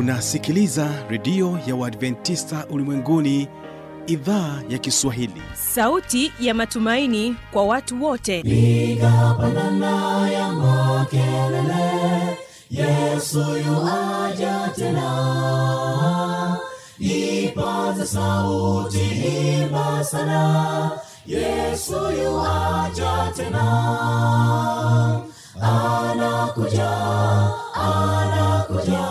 Unasikiliza redio ya Waadventista Ulimwenguni, idhaa ya Kiswahili. Sauti ya matumaini kwa watu wote. Piga pandana ya makelele, Yesu yuaja tena. Ipaza sauti, imba sana, Yesu yuaja tena. Anakuja, anakuja,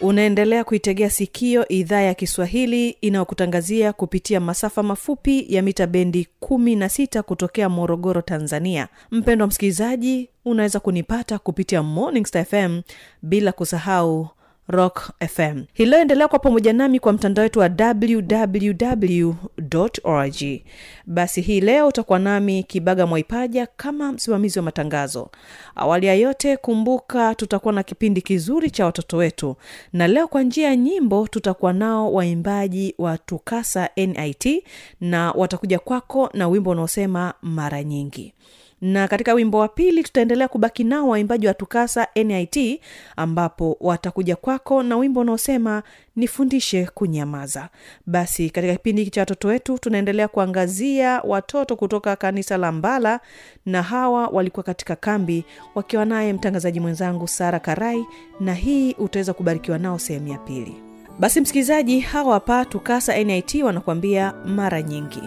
Unaendelea kuitegea sikio idhaa ya Kiswahili inayokutangazia kupitia masafa mafupi ya mita bendi 16 kutokea Morogoro, Tanzania. Mpendwa msikilizaji, unaweza kunipata kupitia Morningstar FM bila kusahau Rock FM. Hilo endelea kwa pamoja nami kwa mtandao wetu wa www.org. Basi hii leo utakuwa nami Kibaga Mwaipaja kama msimamizi wa matangazo. Awali ya yote kumbuka tutakuwa na kipindi kizuri cha watoto wetu. Na leo kwa njia ya nyimbo tutakuwa nao waimbaji wa Tukasa NIT na watakuja kwako na wimbo unaosema mara nyingi. Na katika wimbo wa pili tutaendelea kubaki nao waimbaji wa Tukasa NIT ambapo watakuja kwako na wimbo unaosema nifundishe kunyamaza. Basi katika kipindi hiki cha watoto wetu tunaendelea kuangazia watoto kutoka kanisa la Mbala, na hawa walikuwa katika kambi wakiwa naye mtangazaji mwenzangu Sara Karai, na hii utaweza kubarikiwa nao sehemu ya pili. Basi msikizaji, hawa hapa Tukasa NIT wanakuambia mara nyingi.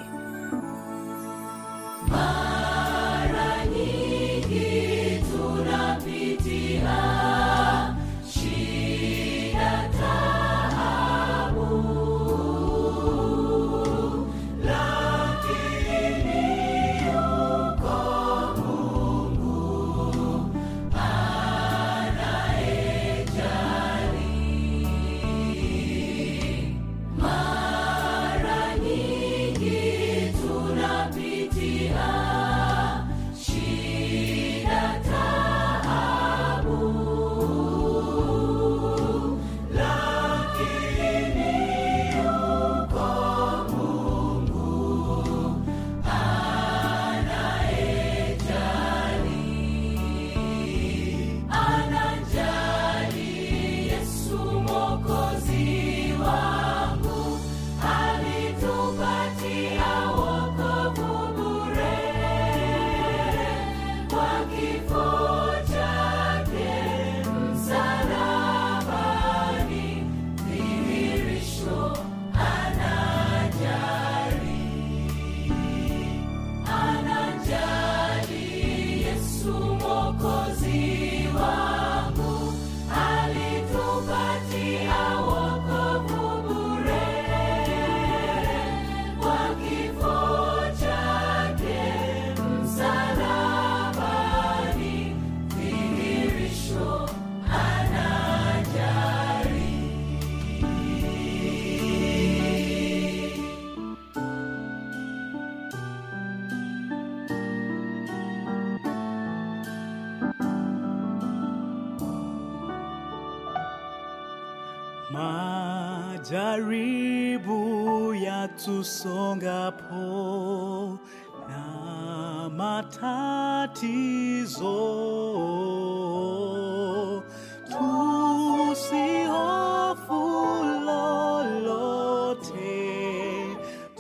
Majaribu yatusongapo na matatizo, tusihofu lolote,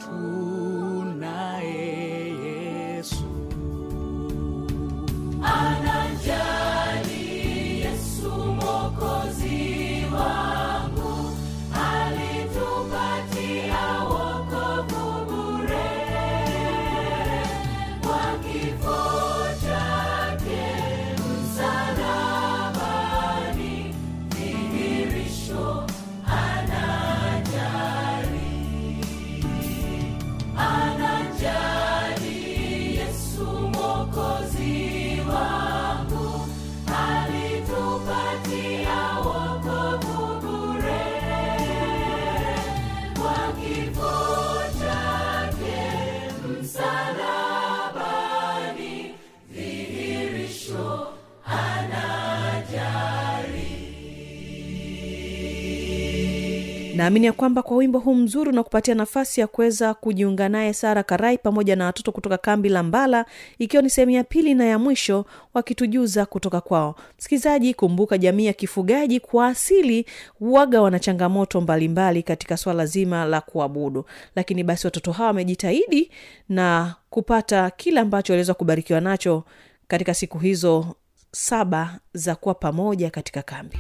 tunaye Yesu. Anajali Yesu Mwokozi wangu. Bye. Naamini ya kwamba kwa wimbo huu mzuri na kupatia nafasi ya kuweza kujiunga naye Sara Karai pamoja na watoto kutoka kambi la Mbala, ikiwa ni sehemu ya pili na ya mwisho wakitujuza kutoka kwao. Msikizaji, kumbuka jamii ya kifugaji kwa asili huaga wana changamoto mbalimbali katika swala zima la kuabudu. Lakini basi watoto hawa wamejitahidi na kupata kila ambacho waliweza kubarikiwa nacho katika siku hizo 7 za kuwa pamoja katika kambi.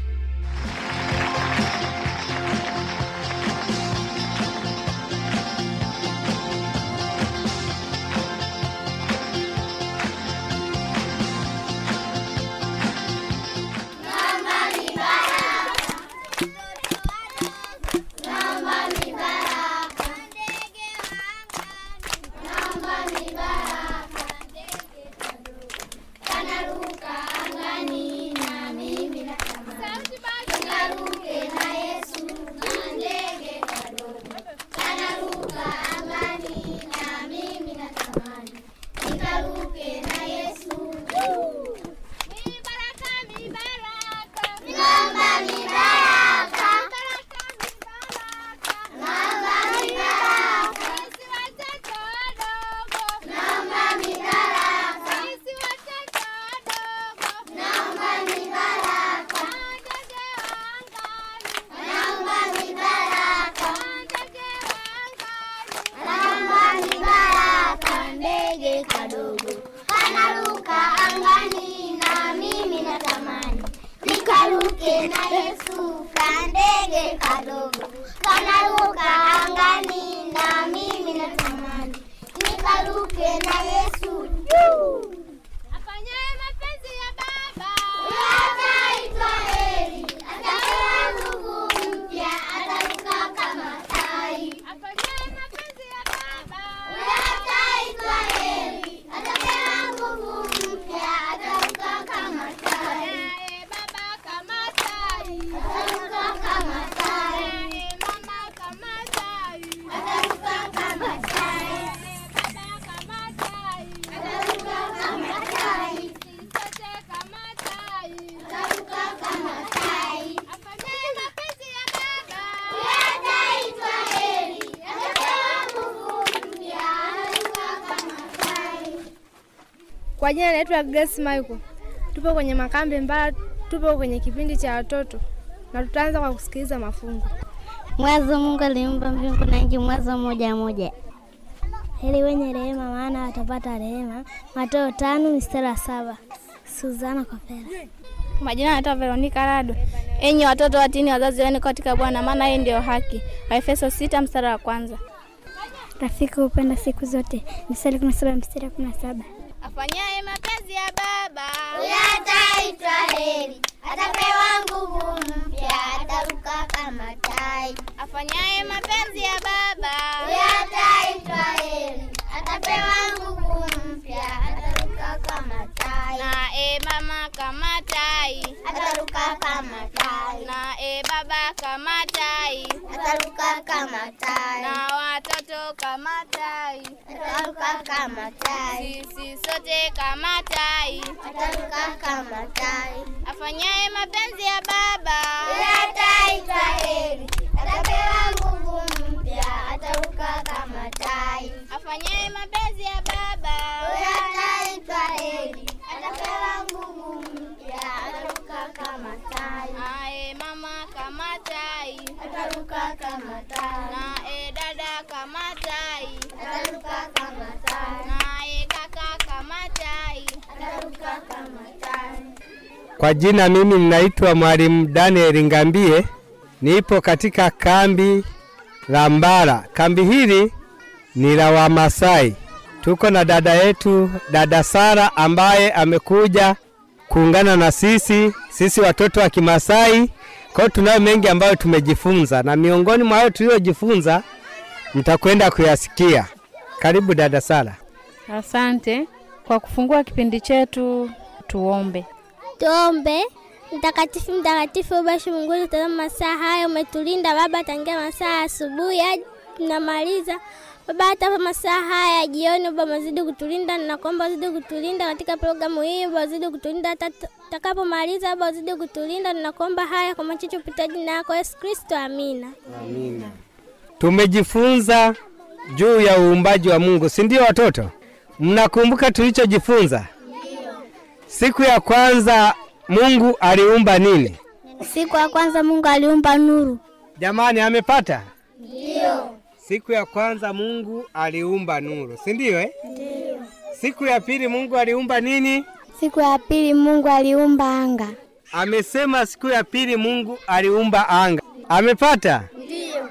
Kwa jina naitwa Grace Michael. Tupo kwenye makambi Mbala, tupo kwenye kipindi cha watoto na tutaanza kwa kusikiliza mafungo. Mwanzo Mungu aliumba mbingu na nchi mwanzo moja moja. Heri wenye rehema maana watapata rehema. Mateo 5:7. Suzana Kopera. Majina naitwa Veronica Rado. Enyi watoto watini wazazi wenu katika Bwana maana yeye ndio haki. Efeso 6:1. Rafiki upenda siku zote. Mithali 17:17. Afanyaye mapenzi ya Baba uyataitwa heri, atapewa nguvu mpya, ataruka kama tai. Afanyaye mapenzi ya Baba uyataitwa heri, atapewa nguvu mpya, ataruka kama tai. Na mama kama tai, ataruka kama tai. Na baba kama tai, ataruka kama tai. Na watoto kama tai, ataruka kama tai. Sisi sote kama tai, ataruka kama tai. Afanyaye mapenzi ya Baba ataitwa heri, atapewa nguvu mpya, ataruka kama tai. Afanyaye mapenzi ya Baba ataitwa heri, atapewa nguvu mpya, ataruka kama tai. Mama kama tai, ataruka kama tai. Na dada kama tai, ataruka kama tai. Na kaka kama tai, ataruka kama tai. Kwa jina mimi ninaitwa Mwari Mdani Ringambie. Nipo katika kambi la Mbala. Kambi hili ni la Wamasai. Tuko na dada yetu, dada Sara, ambaye amekuja kuungana na sisi watoto wa Kimasai. Kwa tunao mengi ambayo tumejifunza, na miongoni mwa hayo tuliojifunza mtakwenda kuyasikia. Karibu dada Sara. Asante kwa kufungua kipindi chetu. Tuombe. Tuombe. Mtakatifu, mtakatifu basi Mungu wetu, tazama masaa haya umetulinda Baba tangia masaa asubuhi hadi tunamaliza. Baba, hata kwa masaa haya jioni Baba zidi kutulinda na kuomba zidi kutulinda katika programu hii, Baba zidi kutulinda hata tutakapomaliza, Baba zidi kutulinda na kuomba haya kwa machocho pitaji na kwa Yesu Kristo, amina. Amina. Tumejifunza juu ya uumbaji wa Mungu, si ndio watoto? Mnakumbuka tulichojifunza? Ndio. Siku ya kwanza Mungu aliumba nini? Siku ya kwanza Mungu aliumba nuru. Jamani, amepata? Ndio. Siku ya kwanza Mungu aliumba nuru, si ndio eh? Ndio. Siku ya pili Mungu aliumba nini? Siku ya pili Mungu aliumba anga. Amesema siku ya pili Mungu aliumba anga. Amepata? Ndio.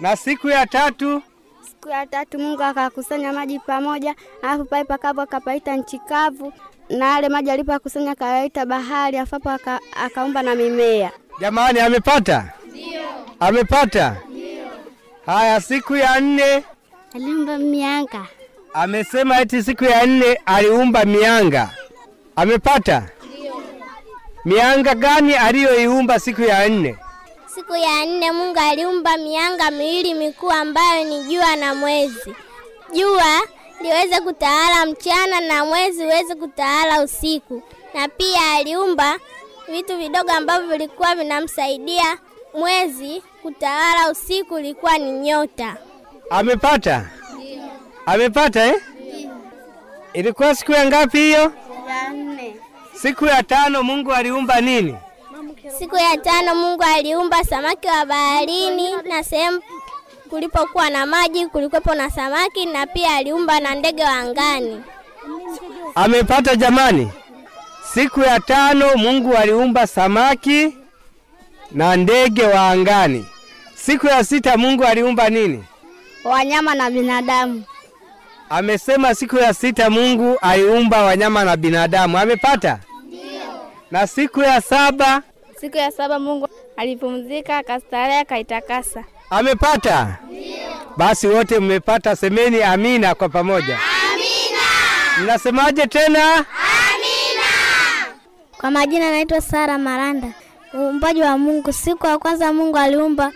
Na siku ya tatu? Siku ya tatu Mungu akakusanya maji pamoja, alafu pale pakavu akapaita nchi kavu, na ale maji alipokusanya kayaita bahari, afapo akaumba na mimea. Jamani, amepata? Ndio. Amepata? Ndio. Haya, siku ya 4 aliumba mianga. Amesema eti siku ya 4 aliumba mianga. Amepata? Ndio. Mianga gani aliyoiumba siku ya 4? Siku ya 4 Mungu aliumba mianga miwili mikuu ambayo ni jua na mwezi. Jua liweze kutawala mchana na mwezi uweze kutawala usiku. Na pia aliumba vitu vidogo ambavyo vilikuwa vinamsaidia mwezi kutawala usiku, ilikuwa ni nyota. Amepata? Ndio. Amepata eh? Ndio. Ilikuwa siku ya ngapi hiyo? Ya 4. Siku ya 5 Mungu aliumba nini? Siku ya 5 Mungu aliumba samaki wa baharini, na sehemu kulipokuwa na maji kulikuwa na samaki, na pia aliumba na ndege wa angani. Amepata jamani? Siku ya 5 Mungu aliumba samaki na ndege wa angani. Siku ya 6 Mungu aliumba nini? Wanyama na binadamu. Amesema siku ya 6 Mungu aliumba wanyama na binadamu. Amepata? Ndio. Na siku ya 7? Siku ya 7 Mungu alipumzika, akastarehe, akaitakasa. Amepata? Ndio. Basi wote mmepata, semeni amina kwa pamoja. Amina. Mnasemaje tena? Amina. Kwa majina naitwa Sara Maranda. Uumbaji wa Mungu, siku ya kwanza Mungu aliumba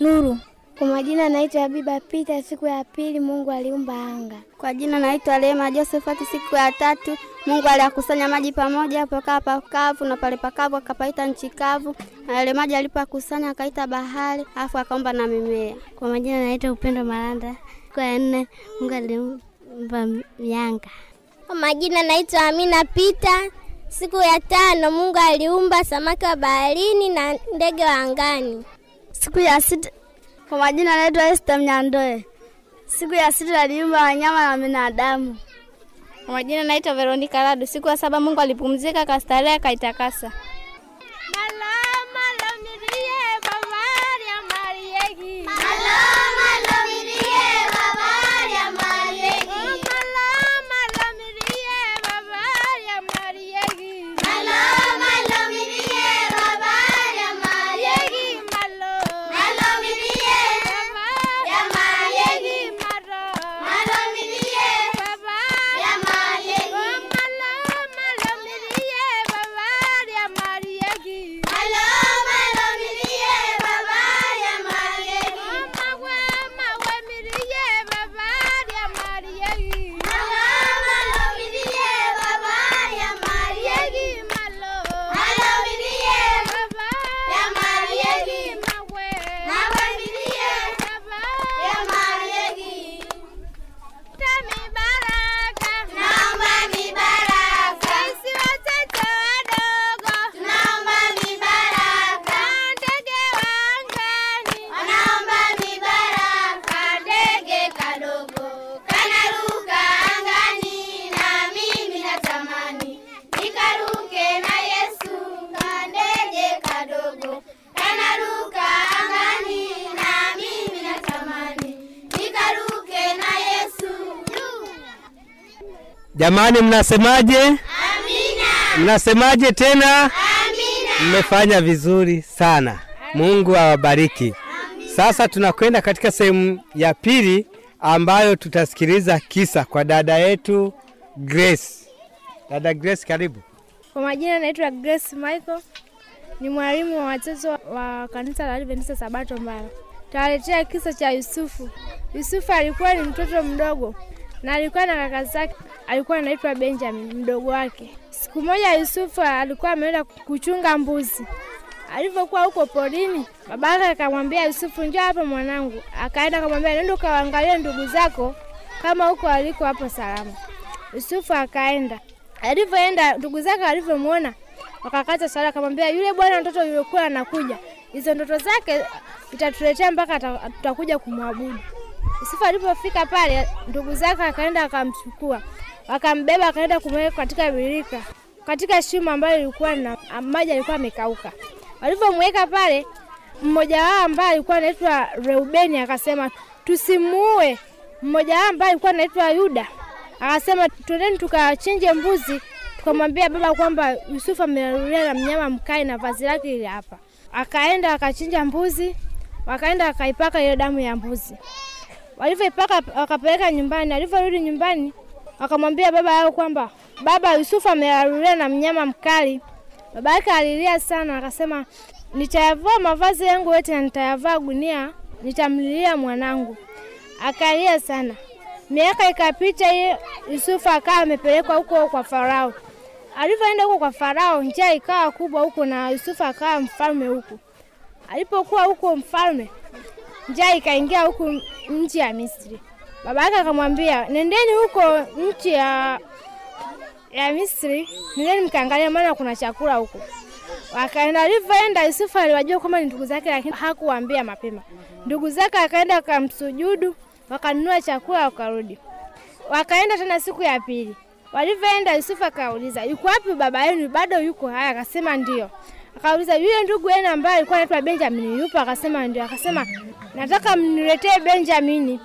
nuru. Kwa majina naitwa Habiba Pita, siku ya pili Mungu aliumba anga. Kwa jina naitwa Alema Josefati, siku ya 3 Mungu alikusanya maji pamoja, hapo pakavu na pale pakavu akapaita nchi kavu, na yale maji alipokusanya akaita bahari, afu akaomba na mimea. Kwa majina naitwa Upendo Malanda, siku ya 4 Mungu aliumba mianga. Kwa majina naitwa Amina Pita, siku ya 5 Mungu aliumba samaki wa baharini na ndege wa angani. Siku ya 6. Kwa majina naitwa Esther Nyandoe, siku ya 6 aliumba wanyama na binadamu. Kwa majina naitwa Veronica Lado, siku ya 7 Mungu alipumzika, akastarehe, akaitakasa. Jamani, mnasemaje? Amina. Mnasemaje tena? Amina. Mmefanya vizuri sana. Amina. Mungu awabariki. Amina. Sasa tunakwenda katika sehemu ya pili ambayo tutasikiliza kisa kwa dada yetu Grace. Dada Grace, karibu. Kwa majina naitwa Grace Michael. Ni mwalimu wa watoto wa kanisa la Adventista Sabato Mbaya. Tutaletea kisa cha Yusufu. Yusufu alikuwa ni mtoto mdogo na alikuwa na kaka zake, alikuwa anaitwa Benjamin mdogo wake. Siku moja Yusufu alikuwa ameenda kuchunga mbuzi. Alipokuwa huko porini, babake akamwambia Yusufu, njoo hapa mwanangu. Akaenda akamwambia, nenda kaangalie ndugu zako kama huko aliko hapo salama. Yusufu akaenda. Alipoenda ndugu zake walipomuona, wakakata sala akamwambia, yule bwana mtoto yule anakuja. Hizo ndoto zake itatuletea mpaka tutakuja kumwabudu. Yusufu alipofika pale, ndugu zake akaenda akamchukua. Wakambeba akaenda kumweka katika birika, katika shimo ambayo ilikuwa na maji yalikuwa yamekauka. Alipomweka pale, mmoja wao ambaye alikuwa anaitwa Reubeni akasema, tusimuue. Mmoja wao ambaye alikuwa anaitwa Yuda akasema, twendeni tukachinje mbuzi, tukamwambia baba kwamba Yusufu amerudia na mnyama mkali na vazi lake ile hapa. Akaenda akachinja mbuzi, wakaenda akaipaka ile damu ya mbuzi. Walipoipaka wakapeleka nyumbani. Aliporudi nyumbani, akamwambia baba yao kwamba baba, Yusufu amerudia na mnyama mkali. Baba yake alilia sana akasema, nitayavua mavazi yangu yote na nitayavaa gunia, nitamlilia mwanangu. Akalia sana. Miaka ikapita, Yusufu akawa amepelekwa huko kwa Farao. Alipoenda huko kwa Farao, njaa ikawa kubwa huko na Yusufu akawa mfalme huko. Alipokuwa huko mfalme, njaa ikaingia huko nchi ya Misri. Baba yake akamwambia, nendeni huko nchi ya Misri, nendeni mkaangalia maana kuna chakula huko. Wakaenda, alipoenda Yusufu aliwajua kama ni ndugu zake, lakini hakuwaambia mapema. Ndugu zake akaenda akamsujudu, wakanunua chakula wakarudi. Wakaenda tena siku ya pili. Walipoenda Yusufu akauliza, yuko wapi baba yenu? Bado yuko haya? Akasema ndio. Akauliza, yule ndugu yenu ambaye alikuwa anaitwa Benjamin yupo? Akasema ndio. Akasema, nataka mniletee Benjamin.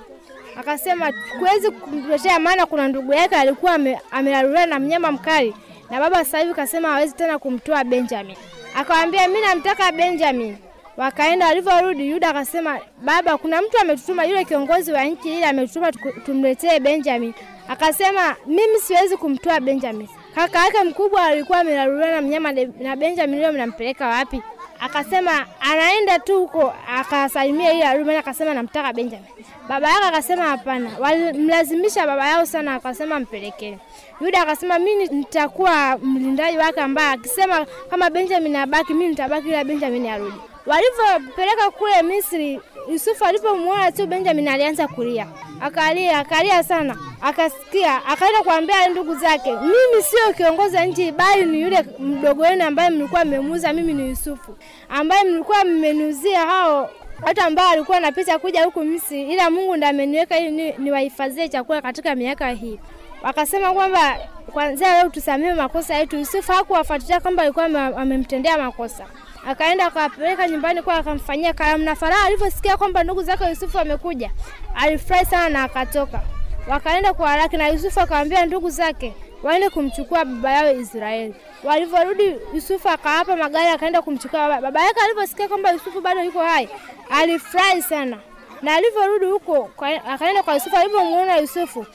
Akasema, kuwezi kumletea maana kuna ndugu yake alikuwa amelaruliwa na mnyama mkali, na baba sasa hivi kasema hawezi tena kumtoa Benjamin. Akamwambia, mimi namtaka Benjamin. Wakaenda, aliporudi Yuda akasema, baba kuna mtu ametutuma, yule kiongozi wa nchi ile ametutuma tumletee Benjamin. Akasema, mimi siwezi kumtoa Benjamin. Kaka yake mkubwa alikuwa amelaruliwa na mnyama, na Benjamin leo mnampeleka wapi? Akasema, anaenda tu huko akasalimia ile arume. Akasema, namtaka Benjamin. Baba yake akasema hapana. Walimlazimisha baba yao sana, akasema mpelekee. Yuda akasema, mimi nitakuwa mlindaji wake, ambaye akisema kama Benjamin abaki, mimi nitabaki ila Benjamin arudi. Walipopeleka kule Misri, Yusufu alipomuona tu Benjamin alianza kulia. Akalia sana. Akasikia, akaenda kuambia ndugu zake, mimi sio kiongozi wa nchi, bali ni yule mdogo wenu ambaye mlikuwa mmemuuza. Mimi ni Yusufu ambaye mlikuwa mmenuzia hao watu ambao walikuwa wanapita kuja huko Misri, ila Mungu ndiye ameniweka ili niwahifadhie chakula katika miaka hii. Wakasema kwamba kwanza leo tusamehe makosa yetu. Yusufu hakuwafuatilia kwamba alikuwa amemtendea makosa. Akaenda akapeleka nyumbani kwa akamfanyia karamu, na Farao aliposikia kwamba ndugu zake Yusufu amekuja, alifurahi sana na akatoka. Wakaenda kwa haraka, na Yusufu akamwambia ndugu zake waende kumchukua baba yao Israeli. Waliporudi Yusufu akaapa magari akaenda kumchukua baba. Baba yake aliposikia kwamba Yusufu bado yuko hai, alifurahi sana. Na aliporudi huko akaenda kwa Yusufu, alipomuona Yusufu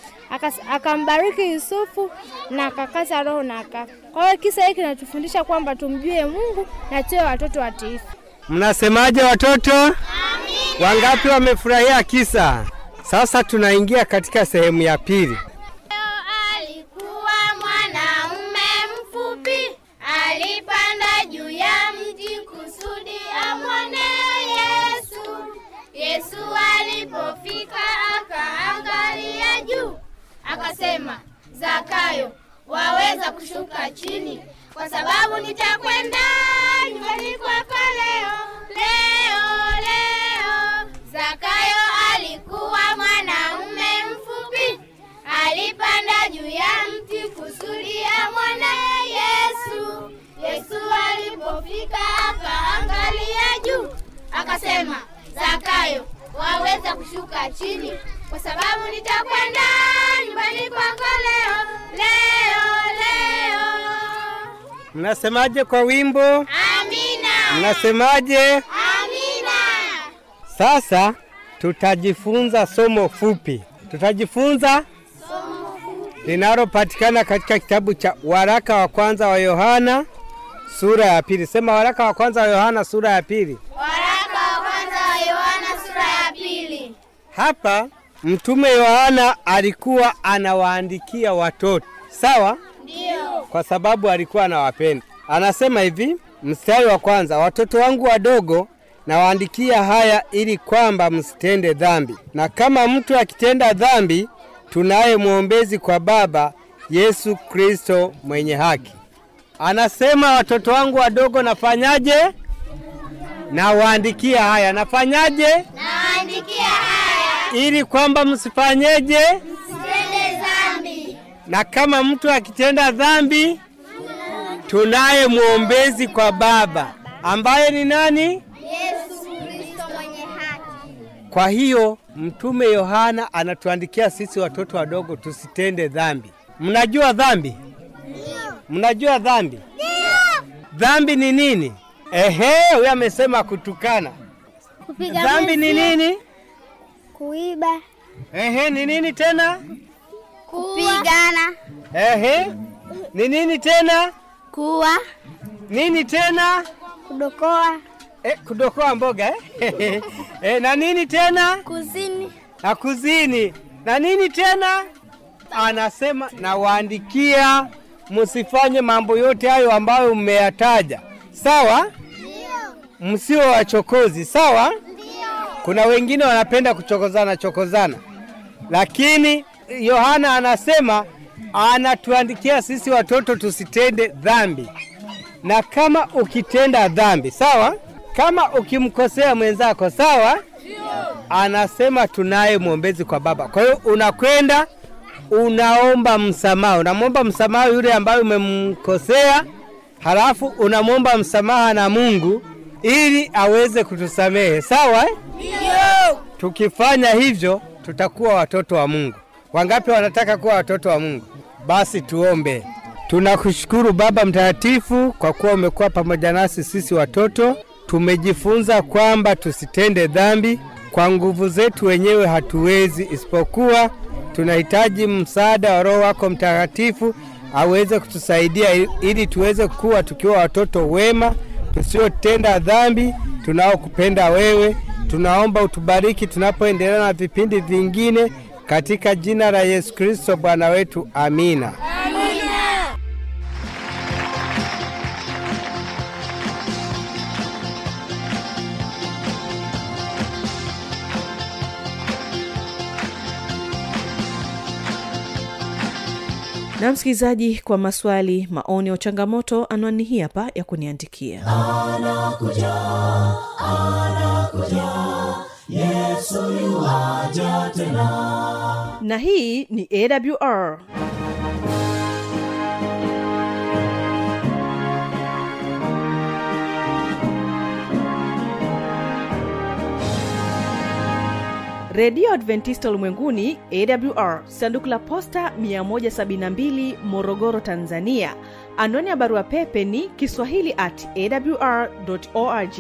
akambariki Yusufu na akakata roho na akaka. Kwa hiyo kisa hiki kinatufundisha kwamba tumjue Mungu na tuwe watoto watiifu. Mnasemaje watoto? Amen. Wangapi wamefurahia kisa? Sasa tunaingia katika sehemu ya pili. Alikuwa mwanaume mfupi, alipanda juu ya mji kusudi amwone Yesu. Yesu alipofika akaangalia juu, akasema, Zakayo, waweza kushuka chini, kwa sababu nitakwenda nyumbani kwako leo. Leo Zakayo alikuwa mwanaume mfupi, alipanda juu ya mti kusudi amwone Yesu. Yesu alipofika akaangalia juu, akasema, Zakayo, waweza kushuka chini, kwa sababu nitakwenda nyumbani kwako leo. Leo Mnasemaje kwa wimbo? Amina. Mnasemaje? Amina. Sasa tutajifunza somo fupi. Linalopatikana katika kitabu cha waraka wa kwanza wa Yohana sura ya 2. Sema waraka wa kwanza wa Yohana sura ya 2. Waraka wa kwanza wa Yohana sura ya Hapa Mtume Yohana alikuwa anawaandikia watoto. Sawa? Ndio. Kwa sababu alikuwa anawapenda. Anasema hivi, mstari wa kwanza, watoto wangu wadogo nawaandikia haya ili kwamba msitende dhambi. Na kama mtu akitenda dhambi, tunaye mwombezi kwa Baba, Yesu Kristo mwenye haki. Anasema watoto wangu wadogo nafanyaje? Nawaandikia haya. Nafanyaje? Naandikia haya. Ili kwamba msifanyeje? Msitende dhambi. Na kama mtu akitenda dhambi, tunaye mwombezi kwa Baba, ambaye ni nani? Yesu Kristo mwenye haki. Kwa hiyo Mtume Yohana anatuandikia sisi watoto wadogo tusitende dhambi. Mnajua dhambi? Ndio. Mnajua dhambi? Ndio. Dhambi ni nini? Huyu amesema kutukana. Kupiga dhambi ni nini? Kuiba. Ni nini tena? Kupigana. Ni nini tena? Kuwa. Nini tena? Kudokoa. Kudokoa mboga na nini tena? Kuzini. Na kuzini. Na nini tena? Anasema na waandikia msifanye mambo yote hayo ambayo mmeyataja. Sawa? Ndio. Msiwe wachokozi, sawa? Ndio. Kuna wengine wanapenda kuchokozana. Lakini Yohana anasema anatuandikia sisi watoto tusitende dhambi. Na kama ukitenda dhambi, sawa? Kama ukimkosea mwenzako, sawa? Anasema tunaye mwombezi kwa Baba. Kwa hiyo unakwenda unaomba msamaha. Unamwomba msamaha yule ambaye umemkosea, halafu unamwomba msamaha na Mungu ili aweze kutusamehe, sawa? Ndio. Tukifanya hivyo tutakuwa watoto wa Mungu. Wangapi wanataka kuwa watoto wa Mungu? Basi tuombe. Tunakushukuru Baba mtakatifu kwa kuwa umekuwa pamoja nasi sisi watoto. Tumejifunza kwamba tusitende dhambi. Kwa nguvu zetu wenyewe hatuwezi, isipokuwa tunahitaji msaada wa Roho wako mtakatifu aweze kutusaidia ili tuweze kuwa tukiwa watoto wema, tusiotenda dhambi, tunaokupenda wewe. Tunaomba utubariki tunapoendelea na vipindi vingine, katika jina la Yesu Kristo Bwana wetu. Amina. Na msikilizaji, kwa maswali, maoni au changamoto, anwani hii hapa ya kuniandikia. Anakuja, Yesu yuaja tena. Na hii ni AWR. Radio Adventista Ulimwenguni, AWR, sanduku la posta 172, Morogoro, Tanzania. Anwani ya barua pepe ni kiswahili@awr.org.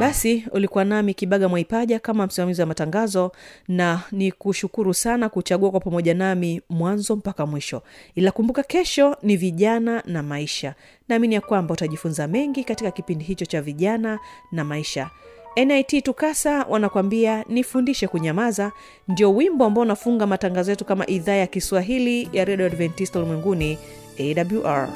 Basi ulikuwa nami Kibaga Mwaipaja kama msimamizi wa matangazo, na ni kushukuru sana kuchagua kwa pamoja nami mwanzo mpaka mwisho. Ila kumbuka kesho ni vijana na maisha. Naamini ya kwamba utajifunza mengi katika kipindi hicho cha vijana na maisha. NIT Tukasa wanakuambia nifundishe kunyamaza, ndio wimbo ambao unafunga matangazo yetu kama idhaa ya Kiswahili ya Radio Adventista Ulimwenguni, AWR. Amen.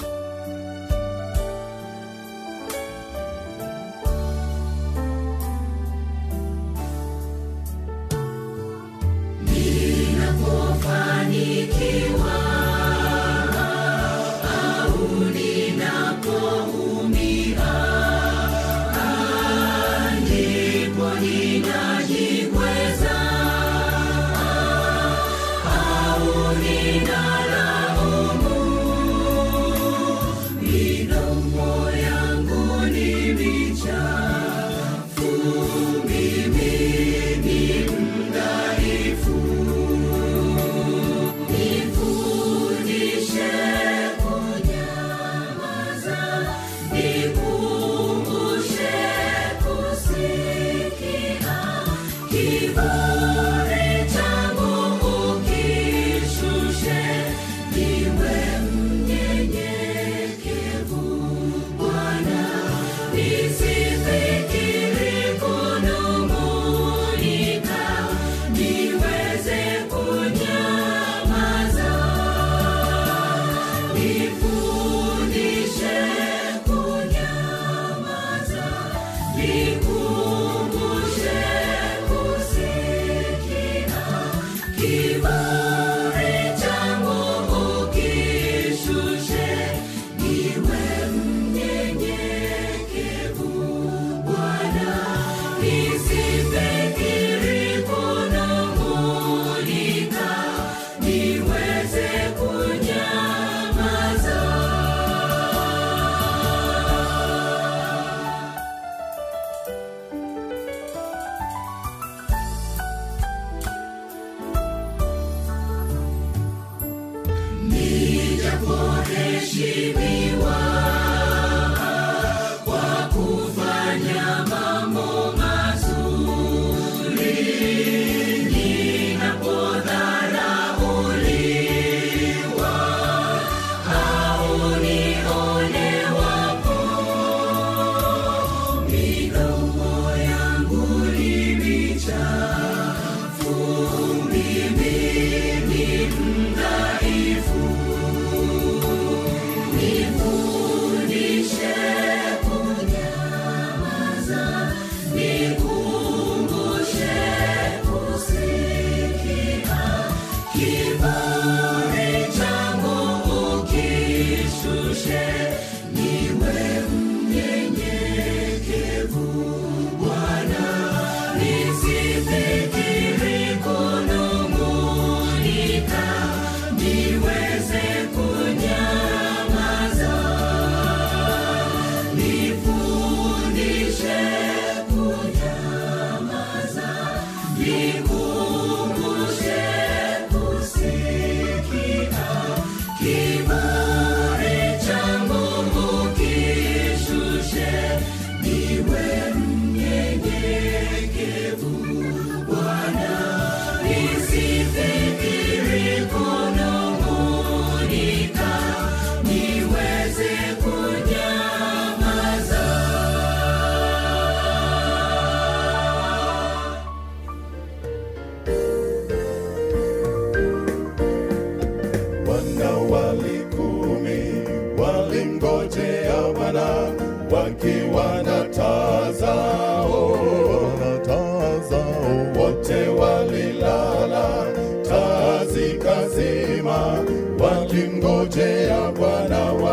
Bwana wakiwa na tazao, wote walilala tazikazima wakimgojea Bwana.